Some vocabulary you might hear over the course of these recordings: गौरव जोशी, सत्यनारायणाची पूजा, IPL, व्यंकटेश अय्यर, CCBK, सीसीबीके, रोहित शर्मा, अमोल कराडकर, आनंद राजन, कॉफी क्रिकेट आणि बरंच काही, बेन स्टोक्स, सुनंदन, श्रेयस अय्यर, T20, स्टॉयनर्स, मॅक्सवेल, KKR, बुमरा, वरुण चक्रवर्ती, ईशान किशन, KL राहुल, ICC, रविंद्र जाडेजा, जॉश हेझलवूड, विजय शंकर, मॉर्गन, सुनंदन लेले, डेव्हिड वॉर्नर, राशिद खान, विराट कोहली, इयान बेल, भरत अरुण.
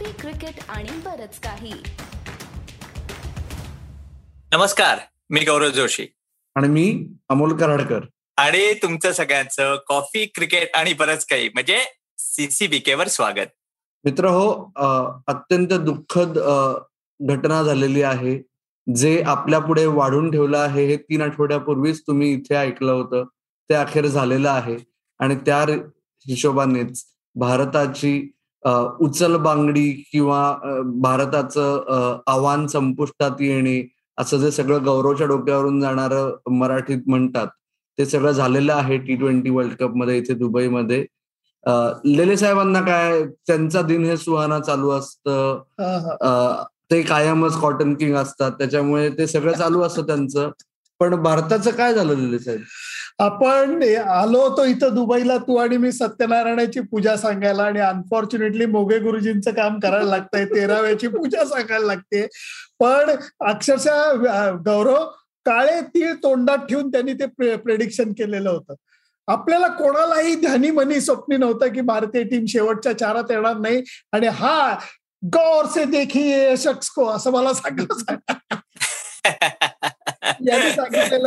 कॉफी क्रिकेट आणि बरंच काही. नमस्कार, मी गौरव जोशी आणि मी अमोल कराडकर आणि तुमचं सगळ्यांचं कॉफी क्रिकेट आणि बरंच काही म्हणजे सीसीबीके वर स्वागत. मित्र हो, अत्यंत दुःखद घटना झालेली आहे जे आपल्या पुढे वाढून ठेवलं आहे. हे 3 आठवड्यापूर्वीच तुम्ही इथे ऐकलं होतं, ते अखेर झालेलं आहे आणि त्या हिशोबानेच भारताची उचलबांगडी किंवा भारताचं आव्हान संपुष्टात येणे असं जे सगळं गौरवच्या डोक्यावरून जाणारं मराठीत म्हणतात ते सगळं झालेलं आहे T20 वर्ल्ड कप मध्ये इथे दुबईमध्ये. लेले साहेबांना काय, त्यांचा दिन हे सुहाना चालू असतं, ते कायमच कॉटन किंग असतात, त्याच्यामुळे ते सगळं चालू असतं त्यांचं. पण भारताचं काय झालं लेले साहेब? आपण आलो होतो इथं दुबईला, तू आणि मी, सत्यनारायणाची पूजा सांगायला आणि अनफॉर्च्युनेटली मोघे गुरुजींचं काम करायला लागतंय, 13व्याची पूजा सांगायला लागते. पण अक्षरशः गौरव, काळे तीळ तोंडात ठेवून त्यांनी ते प्रेडिक्शन केलेलं होतं. आपल्याला कोणालाही ध्यानी मनी स्वप्नी नव्हतं की भारतीय टीम शेवटच्या चारात येणार नाही आणि हा गौर से देखिए शख्स को असं मला सांगितलेलं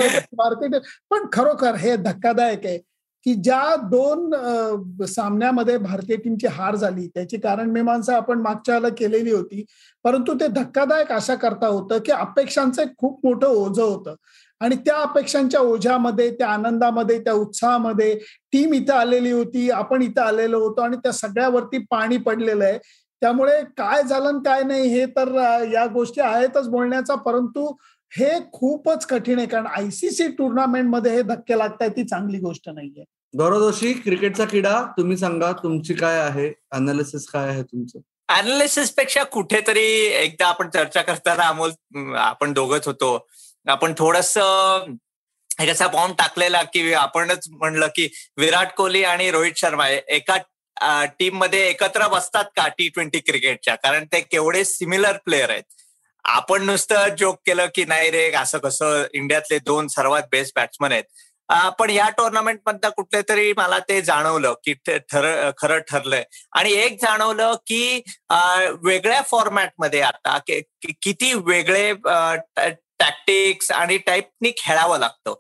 होतं भारतीय टीम. पण खरोखर हे धक्कादायक आहे की ज्या 2 सामन्यामध्ये भारतीय टीमची हार झाली त्याची कारण मीमांसा आपण मागच्या वेळेला केलेली होती, परंतु ते धक्कादायक अशा करता होतं की अपेक्षांचं खूप मोठं ओझं होतं आणि त्या अपेक्षांच्या ओझ्यामध्ये, त्या आनंदामध्ये, त्या उत्साहामध्ये टीम इथं आलेली होती, आपण इथं आलेलो होतो आणि त्या सगळ्यावरती पाणी पडलेलं आहे. त्यामुळे काय झालं काय नाही हे तर या गोष्टी आहेतच बोलण्याचा, परंतु हे खूपच कठीण आहे कारण ICC टुर्नामेंटमध्ये हे धक्के लागतात ती चांगली गोष्ट नाहीये. गौरव जोशी, क्रिकेटचा किडा तुम्ही सांगा, तुमची काय आहे अनालिसिस, काय आहे तुमचं? अनालिसिस पेक्षा कुठेतरी एकदा आपण चर्चा करताना अमोल, आपण दोघंच होतो, आपण थोडस कसा बॉम्ब टाकलेला की आपणच म्हणलं की विराट कोहली आणि रोहित शर्मा एका टीम मध्ये एकत्र बसतात का T20 क्रिकेटच्या, कारण ते केवढे सिमिलर प्लेयर आहेत. आपण नुसतं जोक केलं की नाही रे असं कसं, इंडियातले 2 सर्वात बेस्ट बॅट्समन आहेत. पण या टुर्नामेंट मधनं कुठले तरी मला ते जाणवलं की खरं ठरलंय आणि एक जाणवलं की वेगळ्या फॉर्मॅटमध्ये आता किती वेगळे टॅक्टिक्स आणि टाईपनी खेळावं लागतं.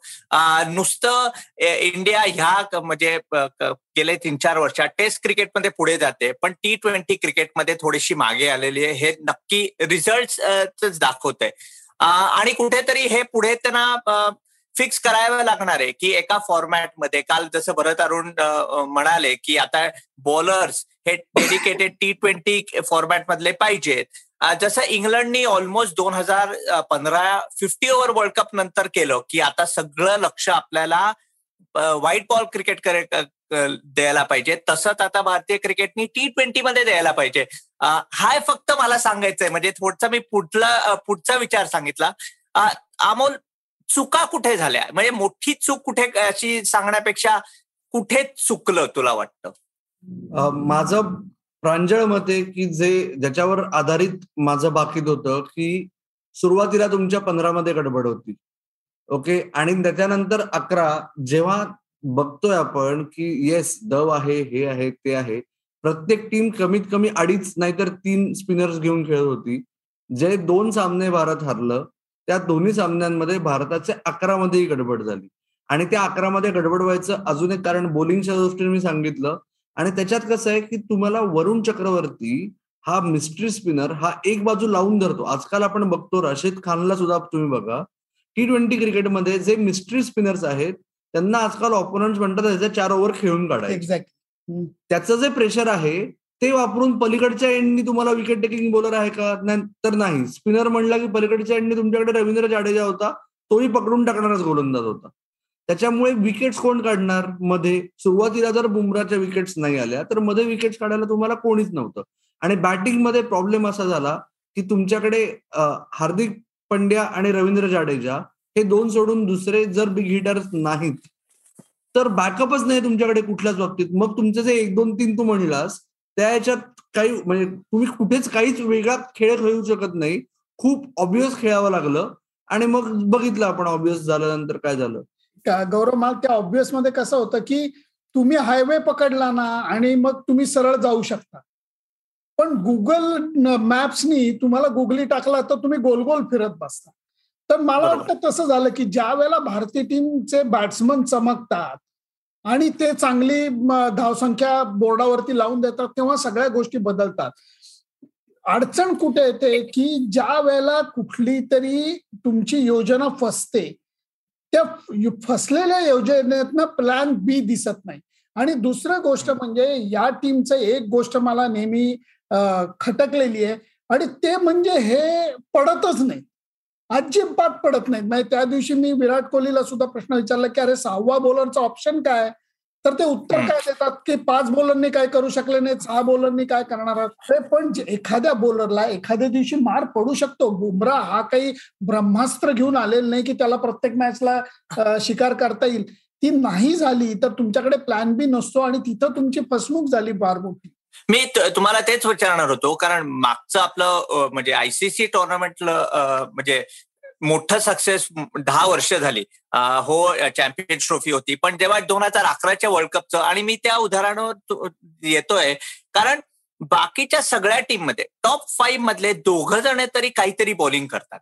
नुसतं इंडिया ह्या म्हणजे गेले 3-4 वर्षात टेस्ट क्रिकेटमध्ये पुढे जाते पण T20 क्रिकेटमध्ये थोडीशी मागे आलेली आहे, हे नक्की रिझल्ट्स दाखवत आहे आणि कुठेतरी हे पुढे त्यांना फिक्स करावं लागणार आहे की एका फॉर्मॅटमध्ये. काल जसं भरत अरुण म्हणाले की आता बॉलर्स हे डेडिकेटेड T20 फॉर्मॅटमधले पाहिजेत, जसं इंग्लंडनी ऑलमोस्ट 2015 50 ओव्हर वर्ल्ड कप नंतर केलं की आता सगळं लक्ष आपल्याला व्हाईट बॉल क्रिकेटकडे द्यायला पाहिजे, तसंच आता भारतीय क्रिकेटनी T20 मध्ये द्यायला पाहिजे. हाय फक्त मला सांगायचंय म्हणजे थोडसा मी पुढचा विचार सांगितला. अमोल, चुका कुठे झाल्या म्हणजे मोठी चूक कुठे अशी सांगण्यापेक्षा कुठे चुकलं तुला वाटतं? माझं प्रांजळ मते की ज्याच्यावर आधारित माझं बाकीत होतं की सुरुवातीला तुमच्या 15 मध्ये गडबड होती, ओके, आणि त्याच्यानंतर 11 जेव्हा बघतोय आपण की येस दव आहे, हे आहे, ते आहे, प्रत्येक टीम कमीत कमी 2.5 नाहीतर 3 स्पिनर्स घेऊन खेळत होती. जे 2 सामने भारत हरलं त्या दोन्ही सामन्यांमध्ये भारताचे 11 मध्येही गडबड झाली आणि त्या 11 मध्ये गडबड व्हायचं अजून एक कारण बॉलिंगच्या दृष्टीने मी सांगितलं आणि त्याच्यात कसं आहे की तुम्हाला वरुण चक्रवर्ती हा मिस्ट्री स्पिनर हा एक बाजू लावून धरतो. आजकाल आपण बघतो राशिद खानला सुद्धा तुम्ही बघा, T20 क्रिकेटमध्ये जे मिस्ट्री स्पिनर्स आहेत त्यांना आजकाल ऑपोनंट म्हणतात त्याचे 4 ओव्हर खेळून काढायचे. एक्झॅक्टली त्याचं जे प्रेशर आहे ते वापरून पलीकडच्या एंडनी तुम्हाला विकेट टेकिंग बॉलर आहे का तर नाही, स्पिनर म्हणला की पलीकडच्या एंडनी तुमच्याकडे रविंद्र जाडेजा होता, तोही पकडून टाकणारच गोलंदाज होता, त्याच्यामुळे विकेट्स कोण काढणार. मध्ये सुरुवातीला जर बुमराच्या विकेट्स नाही आल्या तर मध्ये विकेट्स काढायला तुम्हाला कोणीच नव्हतं आणि बॅटिंगमध्ये प्रॉब्लेम असा झाला की तुमच्याकडे हार्दिक पंड्या आणि रवींद्र जाडेजा हे 2 सोडून दुसरे जर बिग हिटर्स नाहीत तर बॅकअपच नाही तुमच्याकडे कुठल्याच बाबतीत. मग तुमचं जे 1, 2, 3 तू म्हणलास त्या ह्याच्यात काही म्हणजे तुम्ही कुठेच काहीच वेगळा खेळ खेळू शकत नाही, खूप ऑब्व्हियस खेळावं लागलं आणि मग बघितलं आपण ऑब्व्हियस झाल्यानंतर काय झालं. गौरव, मला त्या ऑब्व्हियस मध्ये कसं होतं की तुम्ही हायवे पकडला ना आणि मग तुम्ही सरळ जाऊ शकता पण गुगल मॅप्सनी तुम्हाला गुगली टाकला तर तुम्ही गोलगोल फिरत बसता. तर मला वाटतं तसं झालं की ज्या वेळेला भारतीय टीमचे बॅट्समन चमकतात आणि ते चांगली धावसंख्या बोर्डावरती लावून देतात तेव्हा सगळ्या गोष्टी बदलतात. अडचण कुठे येते की ज्या वेळेला कुठली तरी तुमची योजना फसते त्या फसलेल्या योजनेतनं प्लॅन बी दिसत नाही. आणि दुसरं गोष्ट म्हणजे या टीमचं एक गोष्ट मला नेहमी खटकलेली आहे आणि ते म्हणजे हे पडतच नाही, अजिबात पडत नाहीत. म्हणजे त्या दिवशी मी विराट कोहलीला सुद्धा प्रश्न विचारला की अरे 6वा बॉलरचा ऑप्शन काय, तर ते उत्तर काय देतात की 5 बॉलरनी काय करू शकले नाही, 6 बॉलरनी काय करणार आहे. पण एखाद्या बॉलरला एखाद्या दिवशी मार पडू शकतो. बुमरा हा काही ब्रह्मास्त्र घेऊन आलेला नाही की त्याला प्रत्येक मॅचला शिकार करता येईल. ती नाही झाली तर तुमच्याकडे प्लॅन बी नसतो आणि तिथं तुमची फसवणूक झाली फार मोठी. मी तुम्हाला तेच विचारणार होतो, कारण मागचं आपलं म्हणजे आयसीसी टुर्नामेंटला म्हणजे मोठं सक्सेस 10 वर्ष झाली हो, चॅम्पियन्स ट्रॉफी होती. पण जेव्हा 2011 वर्ल्ड कपचं, आणि मी त्या उदाहरणावर येतोय कारण बाकीच्या सगळ्या टीममध्ये टॉप 5 मधले 2 जण तरी काहीतरी बॉलिंग करतात.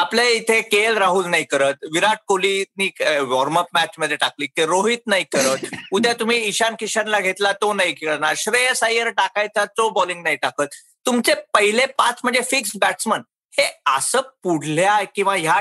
आपल्या इथे KL राहुल नाही करत, विराट कोहलीनी वॉर्मअप मॅच मध्ये टाकली की रोहित नाही करत, उद्या तुम्ही ईशान किशनला घेतला तो नाही करणार, श्रेयस अय्यर टाकायचा तो बॉलिंग नाही टाकत. तुमचे पहिले 5 म्हणजे फिक्स बॅट्समन हे असं पुढल्या किंवा ह्या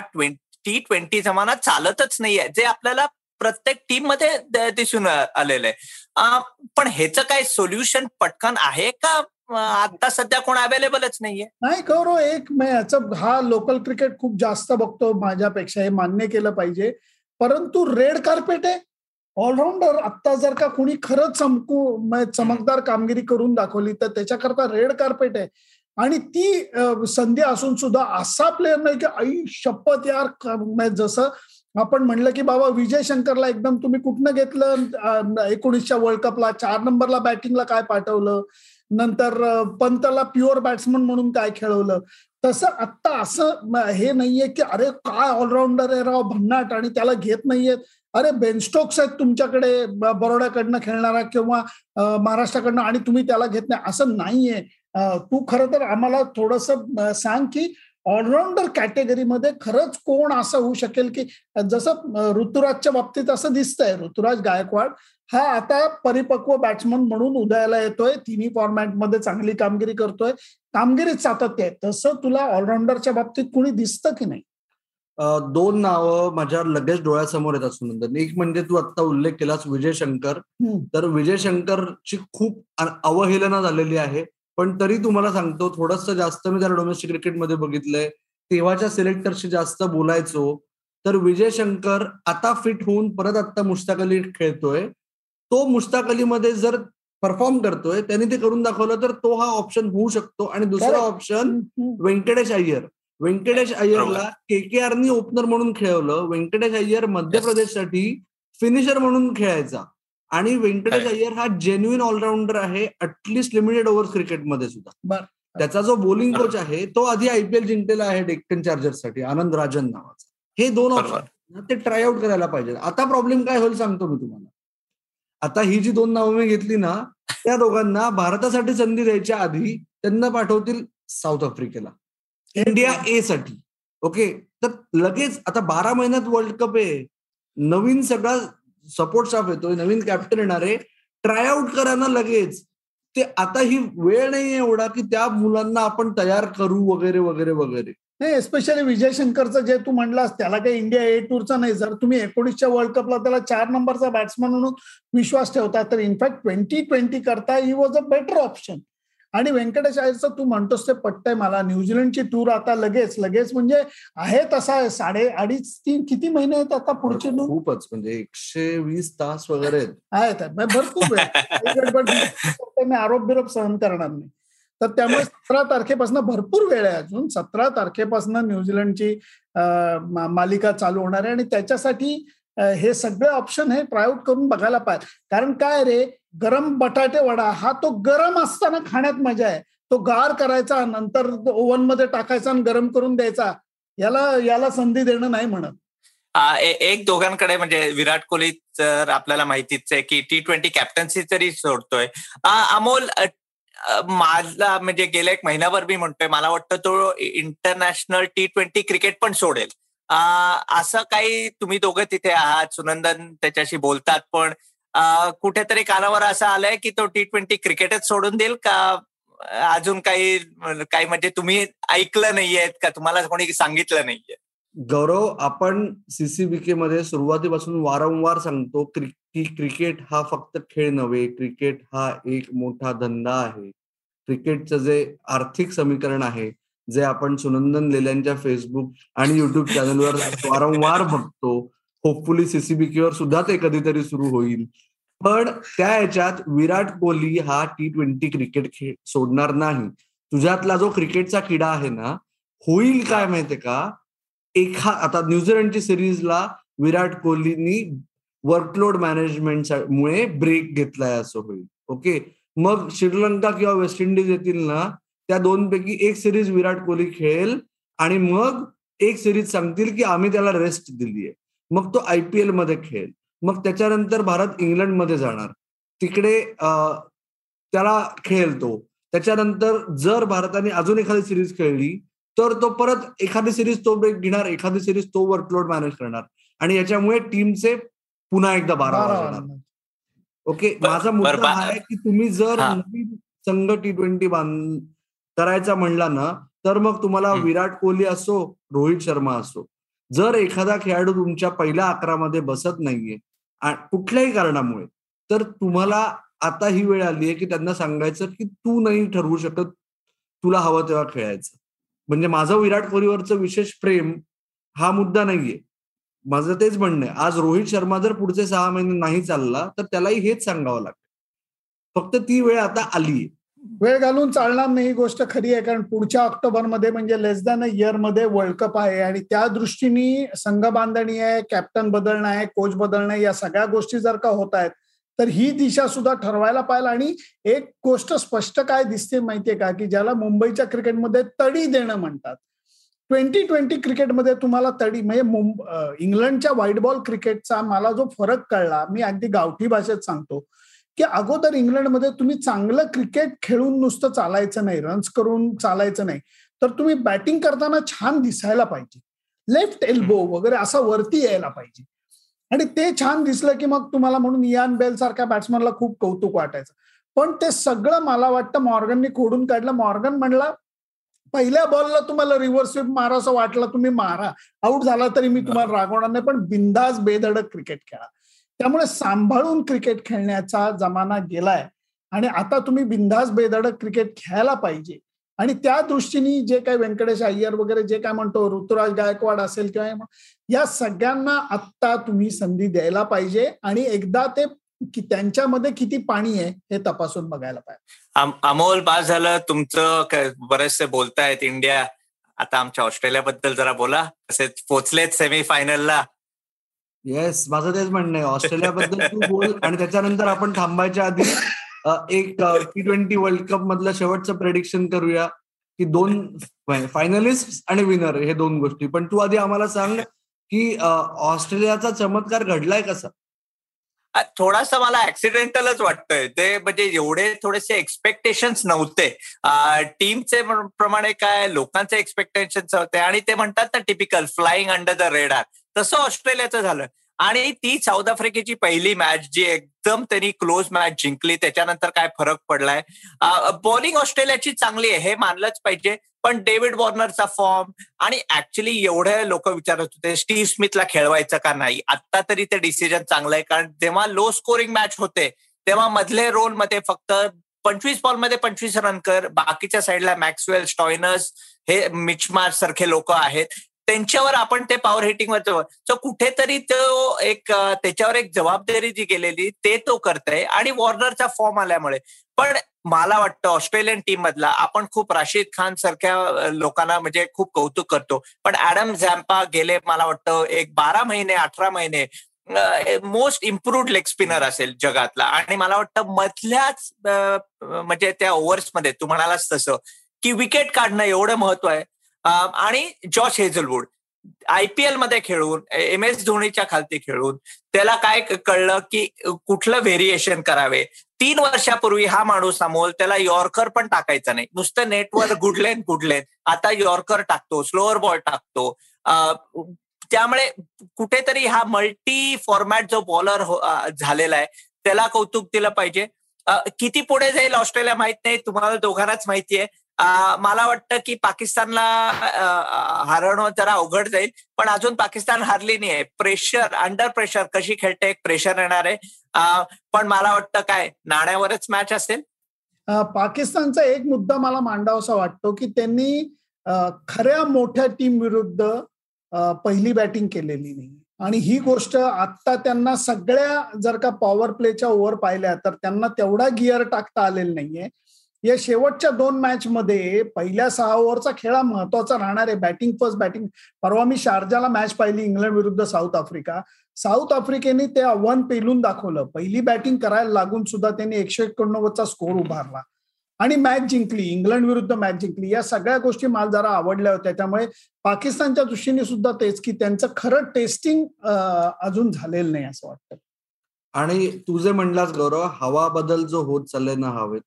T20 जमाना चालतच नाहीये, जे आपल्याला प्रत्येक टीम मध्ये दिसून आलेलं आहे. पण ह्याचं काय सोल्युशन पटकन आहे का? आता सध्या कोण अवेलेबलच नाहीये. नाही गौरव, एक मॅच हा लोकल क्रिकेट खूप जास्त बघतो माझ्यापेक्षा, हे मान्य केलं पाहिजे. परंतु रेड कार्पेट आहे, ऑलराऊंडर आत्ता जर का कोणी खरंच चमकदार कामगिरी करून दाखवली तर त्याच्याकरता रेड कार्पेट आहे. आणि ती संधी असून सुद्धा असा प्लेअर नाही की आई शपथ यार, जसं आपण म्हणलं की बाबा विजय शंकरला एकदम तुम्ही कुठनं घेतलं 19च्या वर्ल्ड कपला, 4 नंबरला बॅटिंगला काय पाठवलं, नंतर पंतला प्युअर बॅट्समन म्हणून काय खेळवलं. तसं आत्ता असं हे नाहीये की अरे काय ऑलराऊंडर आहे राव भन्नाट आणि त्याला घेत नाहीयेत. अरे बेन स्टोक्स आहेत तुमच्याकडे बरोड्याकडनं खेळणारा किंवा महाराष्ट्राकडनं आणि तुम्ही त्याला घेत नाही, असं नाहीये. तू खरं तर आम्हाला थोडंसं सांग की ऑलराऊंडर कॅटेगरीमध्ये खरंच कोण असं होऊ शकेल की जसं ऋतुराजच्या बाबतीत असं दिसतंय. ऋतुराज गायकवाड हा आता परिपक्व बॅट्समन म्हणून उदयाला येतोय, 3 फॉर्मॅटमध्ये चांगली कामगिरी करतोय, कामगिरीत सातत्य आहे. तसं तुला ऑलराऊंडरच्या बाबतीत कुणी दिसतं की नाही? 2 नावं माझ्या लगेच डोळ्यासमोर येतात सुनंदन. एक म्हणजे तू आत्ता उल्लेख केलास विजय शंकर, तर विजय शंकरची खूप अवहेलना झालेली आहे. पण तरी तुम्हाला सांगतो, थोडंसं जास्त मी त्याला डोमेस्टिक क्रिकेटमध्ये बघितलंय, तेव्हाच्या सिलेक्टरशी जास्त बोलायचो. तर विजय शंकर आता फिट होऊन परत आत्ता मुश्ताक अली खेळतोय, तो मुश्ताक अलीमध्ये जर परफॉर्म करतोय, त्यांनी ते करून दाखवलं तर तो हा ऑप्शन होऊ शकतो. आणि दुसरा ऑप्शन व्यंकटेश अय्यर. व्यंकटेश अय्यरला KKRनी ओपनर म्हणून खेळवलं. व्यंकटेश अय्यर मध्य प्रदेशसाठी फिनिशर म्हणून खेळायचा, आणि व्यंकटेश अय्यर हा जेन्युइन ऑलराऊंडर आहे ऍटलिस्ट लिमिटेड ओव्हर्स क्रिकेटमध्ये सुद्धा. त्याचा जो बॉलिंग कोच आहे तो आधी IPL जिंकलेला आहे डेक्कन चार्जर्ससाठी, आनंद राजन नावाचा. हे 2 ऑप्शन ते ट्राय आउट करायला पाहिजे. आता प्रॉब्लेम काय होईल सांगतो मी तुम्हाला. आता ही जी 2 नावं मी घेतली ना, त्या दोघांना भारतासाठी संधी द्यायच्या आधी त्यांना पाठवतील साऊथ आफ्रिकेला, इंडिया A साठी. ओके, तर लगेच आता 12 महिन्यात वर्ल्ड कप आहे, नवीन सगळा सपोर्ट स्टाफ येतोय, नवीन कॅप्टन येणार आहे, ट्रायआउट करा ना लगेच. ते आता ही वेळ नाहीये एवढा की त्या मुलांना आपण तयार करू वगैरे वगैरे वगैरे. नाही, एस्पेशली विजय शंकरचं जे तू म्हणलास त्याला काही इंडिया A टूरचा नाही. जर तुम्ही 19च्या वर्ल्ड कपला त्याला 4 नंबरचा बॅट्समन म्हणून विश्वास ठेवता तर इनफॅक्ट 2020 करता ही वॉज अ बेटर ऑप्शन. आणि व्यंकटेश अय्यरचं तू म्हणतोस ते पटतंय मला. न्यूझीलंडची टूर आता लगेच म्हणजे आहे तसा 2.5-3 किती महिने आहेत आता पुढचे, खूपच म्हणजे 120 तास वगैरे आहेत, भरपूर आहे. मी आरोप बिरोप सहन करणार नाही. तर त्यामुळे 17 तारखेपासून भरपूर वेळ आहे अजून. 17 तारखेपासून न्यूझीलंडची मालिका चालू होणार आहे आणि त्याच्यासाठी हे सगळे ऑप्शन हे ट्रायआउट करून बघायला पाहिजे. कारण काय रे, गरम बटाटे वडा हा तो गरम असताना खाण्यात मजा आहे, तो गार करायचा नंतर ओव्हन मध्ये टाकायचा आणि गरम करून द्यायचा, याला संधी देणं नाही म्हणत. एक दोघांकडे म्हणजे विराट कोहली तर आपल्याला माहितीच आहे की T20 कॅप्टन्सी तरी सोडतोय. अमोल, माझा म्हणजे गेल्या एक महिनाभर मी म्हणतोय, मला वाटतं तो इंटरनॅशनल T20 क्रिकेट पण सोडेल. असं काही तुम्ही दोघं तिथे आहात, सुनंदन त्याच्याशी बोलतात, पण कुठेतरी कानावर असं आलंय की तो T20 क्रिकेटच सोडून देईल का? अजून काही काही म्हणजे तुम्ही ऐकलं नाहीयेत का, तुम्हाला कोणी सांगितलं नाहीये? गौरव, आपण सीसीबीके मध्ये सुरुवातीपासून वारंवार सांगतो की क्रिकेट हा फक्त खेळ नव्हे, क्रिकेट हा एक मोठा धंदा आहे. क्रिकेटचं जे आर्थिक समीकरण आहे, जे आपण सुनंदन लेल्यांच्या फेसबुक आणि युट्यूब चॅनलवर वारंवार बघतो, होपफुली सीसीबीकेवर सुद्धा ते कधीतरी सुरू होईल. पण त्या ह्याच्यात विराट कोहली हा T20 क्रिकेट खेळ सोडणार नाही. तुझ्यातला जो क्रिकेटचा किडा आहे ना, होईल काय माहितीये का, आता न्यूझीलंडची सिरीजला विराट कोहलीनी वर्कलोड मॅनेजमेंटमुळे ब्रेक घेतलाय असं होईल. ओके, मग श्रीलंका किंवा वेस्ट इंडिज येतील ना, त्या दोनपैकी एक सिरीज विराट कोहली खेळेल आणि मग एक सिरीज सांगतील की आम्ही त्याला रेस्ट दिलीये, मग तो IPL मध्ये खेळेल. मग त्याच्यानंतर भारत इंग्लंडमध्ये जाणार, तिकडे त्याला खेळेल तो. त्याच्यानंतर जर भारताने अजून एखादी सिरीज खेळली तर तो परत एखादी सिरीज तो ब्रेक घेणार, एखादी सिरीज तो वर्कलोड मॅनेज करणार आणि याच्यामुळे टीमचे पुन्हा एकदा 12 होणार. ओके, माझा मुद्दा हा आहे की तुम्ही जर नवीन संघ T20 करायचा म्हणला ना, तर मग तुम्हाला विराट कोहली असो, रोहित शर्मा असो, जर एखादा खेळाडू तुमच्या पहिल्या 11 मध्ये बसत नाहीये कुठल्याही कारणामुळे, तर तुम्हाला आता ही वेळ आली आहे की त्यांना सांगायचं की तू नाही ठरवू शकत, तुला हवं तेव्हा खेळायचं. म्हणजे माझं विराट कोहलीवरचं विशेष प्रेम हा मुद्दा नाहीये, माझं तेच म्हणणं आहे. आज रोहित शर्मा जर पुढचे 6 महिने नाही चालला तर त्यालाही हेच सांगावं लागतं. फक्त ती वेळ आता आलीये, वेळ घालून चालणार नाही ही गोष्ट खरी आहे, कारण पुढच्या ऑक्टोबरमध्ये म्हणजे लेस दॅन अ इयरमध्ये वर्ल्ड कप आहे आणि त्या दृष्टीने संघ बांधणी आहे, कॅप्टन बदलणं आहे, कोच बदलणं आहे, या सगळ्या गोष्टी जर का होत आहेत तर ही दिशा सुद्धा ठरवायला पाहिजे. आणि एक गोष्ट स्पष्ट काय दिसते माहितीये का, की ज्याला मुंबईच्या क्रिकेटमध्ये तडी देणं म्हणतात, T20 क्रिकेटमध्ये तुम्हाला तडी म्हणजे इंग्लंडच्या व्हाईट बॉल क्रिकेटचा मला जो फरक कळला, मी अगदी गावठी भाषेत सांगतो की अगोदर इंग्लंडमध्ये तुम्ही चांगलं क्रिकेट खेळून नुसतं चालायचं नाही, रन्स करून चालायचं नाही, तर तुम्ही बॅटिंग करताना छान दिसायला पाहिजे, लेफ्ट एल्बो वगैरे असा वरती यायला पाहिजे. आणि ते छान दिसलं की मग तुम्हाला म्हणून इयान बेल सारख्या बॅट्समनला खूप कौतुक वाटायचं. पण ते सगळं मला वाटतं मॉर्गननी खोडून काढलं. मॉर्गन म्हणला पहिल्या बॉलला तुम्हाला रिव्हर्स स्वीप मारा असं वाटलं, तुम्ही मारा, आऊट झाला तरी मी तुम्हाला रागवणार नाही, पण बिंदास बेधडक क्रिकेट खेळा. त्यामुळे सांभाळून क्रिकेट खेळण्याचा जमाना गेलाय आणि आता तुम्ही बिंदास बेधडक क्रिकेट खेळायला पाहिजे. आणि त्या दृष्टीने जे काही व्यंकटेश अय्यर वगैरे जे काय म्हणतो, ऋतुराज गायकवाड असेल किंवा या सगळ्यांना आत्ता तुम्ही संधी द्यायला पाहिजे आणि एकदा ते त्यांच्यामध्ये किती पाणी आहे हे तपासून बघायला पाहिजे. अमोल, बास झालं तुमचं, बरेचसे बोलतायत इंडिया, आता आमच्या ऑस्ट्रेलियाबद्दल जरा बोला, तसेच पोचलेत सेमीफायनलला. येस, माझं तेच म्हणणं आहे, ऑस्ट्रेलियाबद्दल तू बोल आणि त्याच्यानंतर आपण थांबायच्या आधी एक T20 वर्ल्ड कप मधलं शेवटचं प्रेडिक्शन करूया की 2 फायनलिस्ट आणि विनर हे 2 गोष्टी. पण तू आधी आम्हाला सांग की ऑस्ट्रेलियाचा चमत्कार घडलाय कसा? थोडासा मला ऍक्सिडेंटलच वाटतंय ते, म्हणजे एवढे थोडेसे एक्सपेक्टेशन्स नव्हते टीमचे प्रमाणे, काय लोकांचे एक्सपेक्टेशन्स होते आणि ते म्हणतात ना typical flying under the radar, तसं ऑस्ट्रेलियाचं झालं. आणि ती साऊथ आफ्रिकेची पहिली मॅच जी एकदम त्यांनी क्लोज मॅच जिंकली, त्याच्यानंतर काय फरक पडलाय. बॉलिंग ऑस्ट्रेलियाची चांगली आहे हे मानलंच पाहिजे, पण डेव्हिड वॉर्नरचा फॉर्म आणि ऍक्च्युली एवढे लोक विचारत होते स्टीव्ह स्मिथला खेळवायचं का नाही, आता तरी ते डिसिजन चांगलं आहे, कारण जेव्हा लो स्कोरिंग मॅच होते तेव्हा मधले रोलमध्ये फक्त 25 बॉलमध्ये 25 रन कर, बाकीच्या साईडला मॅक्सवेल, स्टॉयनर्स हे मिचमार सारखे लोक आहेत, त्यांच्यावर आपण ते पॉवर हिटिंगवर कुठेतरी तो एक त्याच्यावर एक जबाबदारी जी गेलेली ते तो करतय आणि वॉर्नरचा फॉर्म आल्यामुळे. पण मला वाटतं ऑस्ट्रेलियन टीम मधला आपण खूप राशिद खान सारख्या लोकांना म्हणजे खूप कौतुक करतो, पण ऍडम झॅम्पा गेले मला वाटतं एक 12 महिने 18 महिने मोस्ट इम्प्रूव्ड लेग स्पिनर असेल जगातला. आणि मला वाटतं मधल्याच म्हणजे त्या ओव्हर्समध्ये तू म्हणालास तसं की विकेट काढणं एवढं महत्व आहे. आणि जॉश हेझलवूड आयपीएल मध्ये खेळून MS धोनीच्या खालती खेळून त्याला काय कळलं की कुठलं व्हेरिएशन करावे. 3 वर्षापूर्वी हा माणूस अमोल त्याला यॉर्कर पण टाकायचा नाही, नुसतं नेटवर गुडलेन आता यॉर्कर टाकतो, स्लोअर बॉल टाकतो. त्यामुळे कुठेतरी हा मल्टी फॉर्मॅट जो बॉलर झालेला आहे त्याला कौतुक दिलं पाहिजे. किती पुढे जाईल ऑस्ट्रेलिया माहित नाही, तुम्हाला दोघांनाच माहितीये. मला वाटतं की पाकिस्तानला हरणं जरा अवघड जाईल, पण अजून पाकिस्तान हरली नाहीये. प्रेशर अंडर प्रेशर कशी खेळते एक प्रेशर येणार आहे, पण मला वाटतं काय नाण्यावरच मॅच असेल. पाकिस्तानचा एक मुद्दा मला मांडावासा वाटतो की त्यांनी खऱ्या मोठ्या टीम विरुद्ध पहिली बॅटिंग केलेली नाही, आणि ही गोष्ट आता त्यांना सगळ्या जर का पॉवर प्लेच्या ओव्हर पाहिल्या तर त्यांना तेवढा गिअर टाकता आलेला नाहीये. या शेवटच्या 2 मॅच मध्ये पहिल्या 6 ओव्हरचा खेळ महत्वाचा राहणार आहे. Batting first batting. परवा मी शारजाला मॅच पाहिली, इंग्लंड विरुद्ध साऊथ आफ्रिकेने ते आव्हान पेलून दाखवलं. पहिली बॅटिंग करायला लागून सुद्धा त्यांनी 189 स्कोर उभारला आणि मॅच जिंकली, इंग्लंड विरुद्ध मॅच जिंकली. या सगळ्या गोष्टी मला जरा आवडल्या होत्या. त्यामुळे पाकिस्तानच्या दृष्टीने सुद्धा तेच की त्यांचं खरं टेस्टिंग अजून झालेलं नाही असं वाटतं. आणि तू जे म्हणलास गौरव, हवा बदल जो होत चाललाय ना हवेत,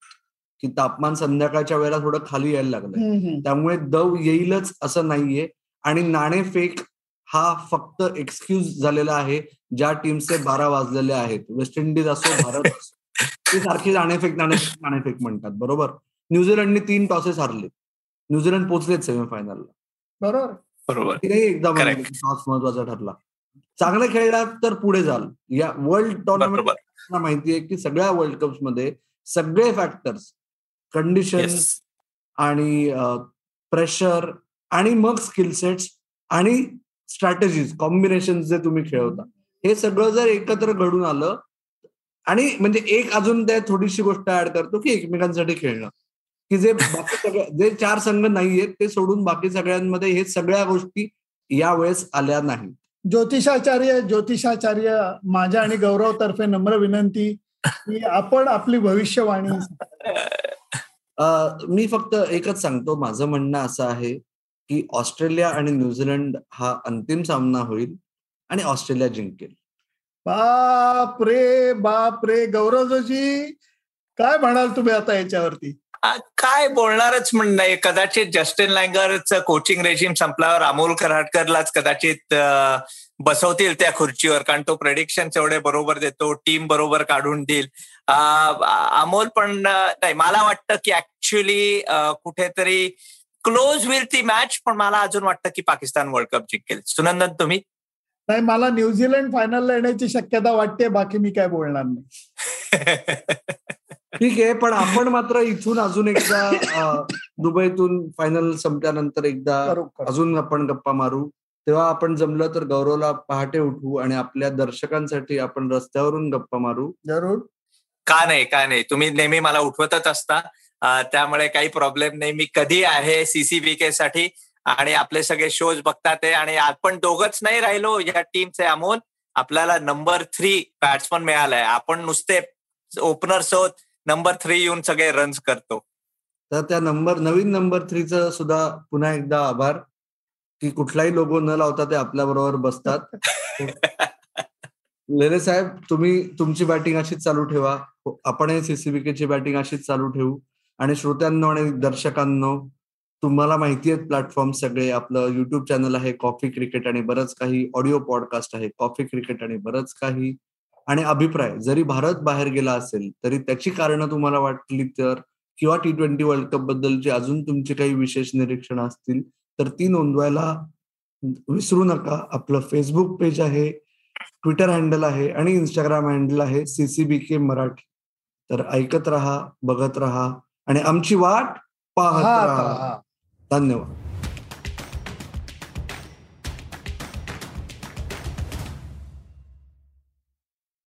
की तापमान संध्याकाळच्या वेळेला थोडं खाली यायला लागलंय, त्यामुळे दव येईलच असं नाहीये. आणि नाणेफेक हा फक्त एक्सक्यूज झालेला आहे ज्या टीमचे 12 वाजलेले आहेत, वेस्ट इंडिज असो भारत असो, ते सारखी नाणेफेक म्हणतात. बरोबर, न्यूझीलंडने 3 टॉसेस हरले, न्यूझीलंड पोहोचलेच सेमीफायनलला. बरोबर, तिनेही एकदा टॉस महत्वाचा ठरला. चांगला खेळला तर पुढे जाल. या वर्ल्ड टूर्नामेंट माहितीये की सगळ्या वर्ल्ड कप्स मध्ये सगळे फॅक्टर्स, कंडिशन आणि प्रेशर आणि मग स्किल सेट्स आणि स्ट्रॅटेजीज कॉम्बिनेशन जे तुम्ही खेळवता, हे सगळं जर एकत्र घडून आलं. आणि म्हणजे एक अजून त्या थोडीशी गोष्ट ऍड करतो की एकमेकांसाठी खेळणं, की जे बाकी सगळ्या जे 4 संघ नाहीयेत ते सोडून बाकी सगळ्यांमध्ये हे सगळ्या गोष्टी यावेळेस आल्या नाही. ज्योतिषाचार्य माझ्या आणि गौरव तर्फे नम्र विनंती की आपण आपली भविष्यवाणी. मी फक्त एकच सांगतो, माझं म्हणणं असं आहे की ऑस्ट्रेलिया आणि न्यूझीलंड हा अंतिम सामना होईल आणि ऑस्ट्रेलिया जिंकेल. बाप रे गौरव जोशी, काय म्हणाल तुम्ही आता याच्यावरती? काय बोलणारच म्हणणं. कदाचित जस्टिन लँगरचं कोचिंग रेजिम संपल्यावर अमोल कराडकरलाच कदाचित बसवतील त्या खुर्चीवर, कारण तो प्रेडिक्शन एवढे बरोबर देतो, टीम बरोबर काढून देईल. अमोल पण नाही, मला वाटतं की ऍक्च्युली कुठेतरी क्लोज होईल ती मॅच, पण मला अजून वाटतं की पाकिस्तान वर्ल्ड कप जिंकेल. सुनंदन तुम्ही? नाही, मला न्यूझीलंड फायनलला येण्याची शक्यता वाटते, बाकी मी काय बोलणार नाही. ठीक आहे, पण आपण मात्र इथून अजून एकदा दुबईतून फायनल संपल्यानंतर एकदा अजून आपण गप्पा मारू. तेव्हा आपण जमलं तर गौरवला पहाटे उठवू आणि आपल्या दर्शकांसाठी आपण रस्त्यावरून गप्पा मारू. जरूर, का नाही, तुम्ही नेहमी मला उठवतच असता, त्यामुळे काही प्रॉब्लेम नाही. मी कधी आहे CCBK साठी, आणि आपले सगळे शोज बघतात. आणि आपण दोघंच नाही राहिलो या टीमचे अमोल, आपल्याला नंबर 3 बॅट्समन मिळालाय. आपण नुसते ओपनर्स होत, नंबर 3 येऊन सगळे रन्स करतो. तर त्या नवीन नंबर 3चं सुद्धा पुन्हा एकदा आभार, की कुठलाही लोगो न लावता ते आपल्या बरोबर बसतात. लेले साहेब, तुम्ही तुमची बॅटिंग अशीच चालू ठेवा, आपण CCBKची बॅटिंग अशीच चालू ठेवू. आणि श्रोत्यांनो आणि दर्शकांनो, तुम्हाला माहिती आहेत प्लॅटफॉर्म सगळे. आपलं YouTube चॅनल आहे कॉफी क्रिकेट आणि बरंच काही, ऑडिओ पॉडकास्ट आहे कॉफी क्रिकेट आणि बरंच काही, आणि अभिप्राय जरी भारत बाहेर गेला असेल तरी त्याची कारणं तुम्हाला वाटली तर, किंवा T20 वर्ल्ड कप बद्दलची अजून तुमची काही विशेष निरीक्षण असतील तर ती नोंदवायला विसरू नका. आपलं फेसबुक पेज आहे, ट्विटर हँडल आहे आणि इंस्टाग्राम हँडल आहे CCBK मराठी. तर ऐकत रहा, बघत रहा आणि आमची वाट पाहत रहा. धन्यवाद.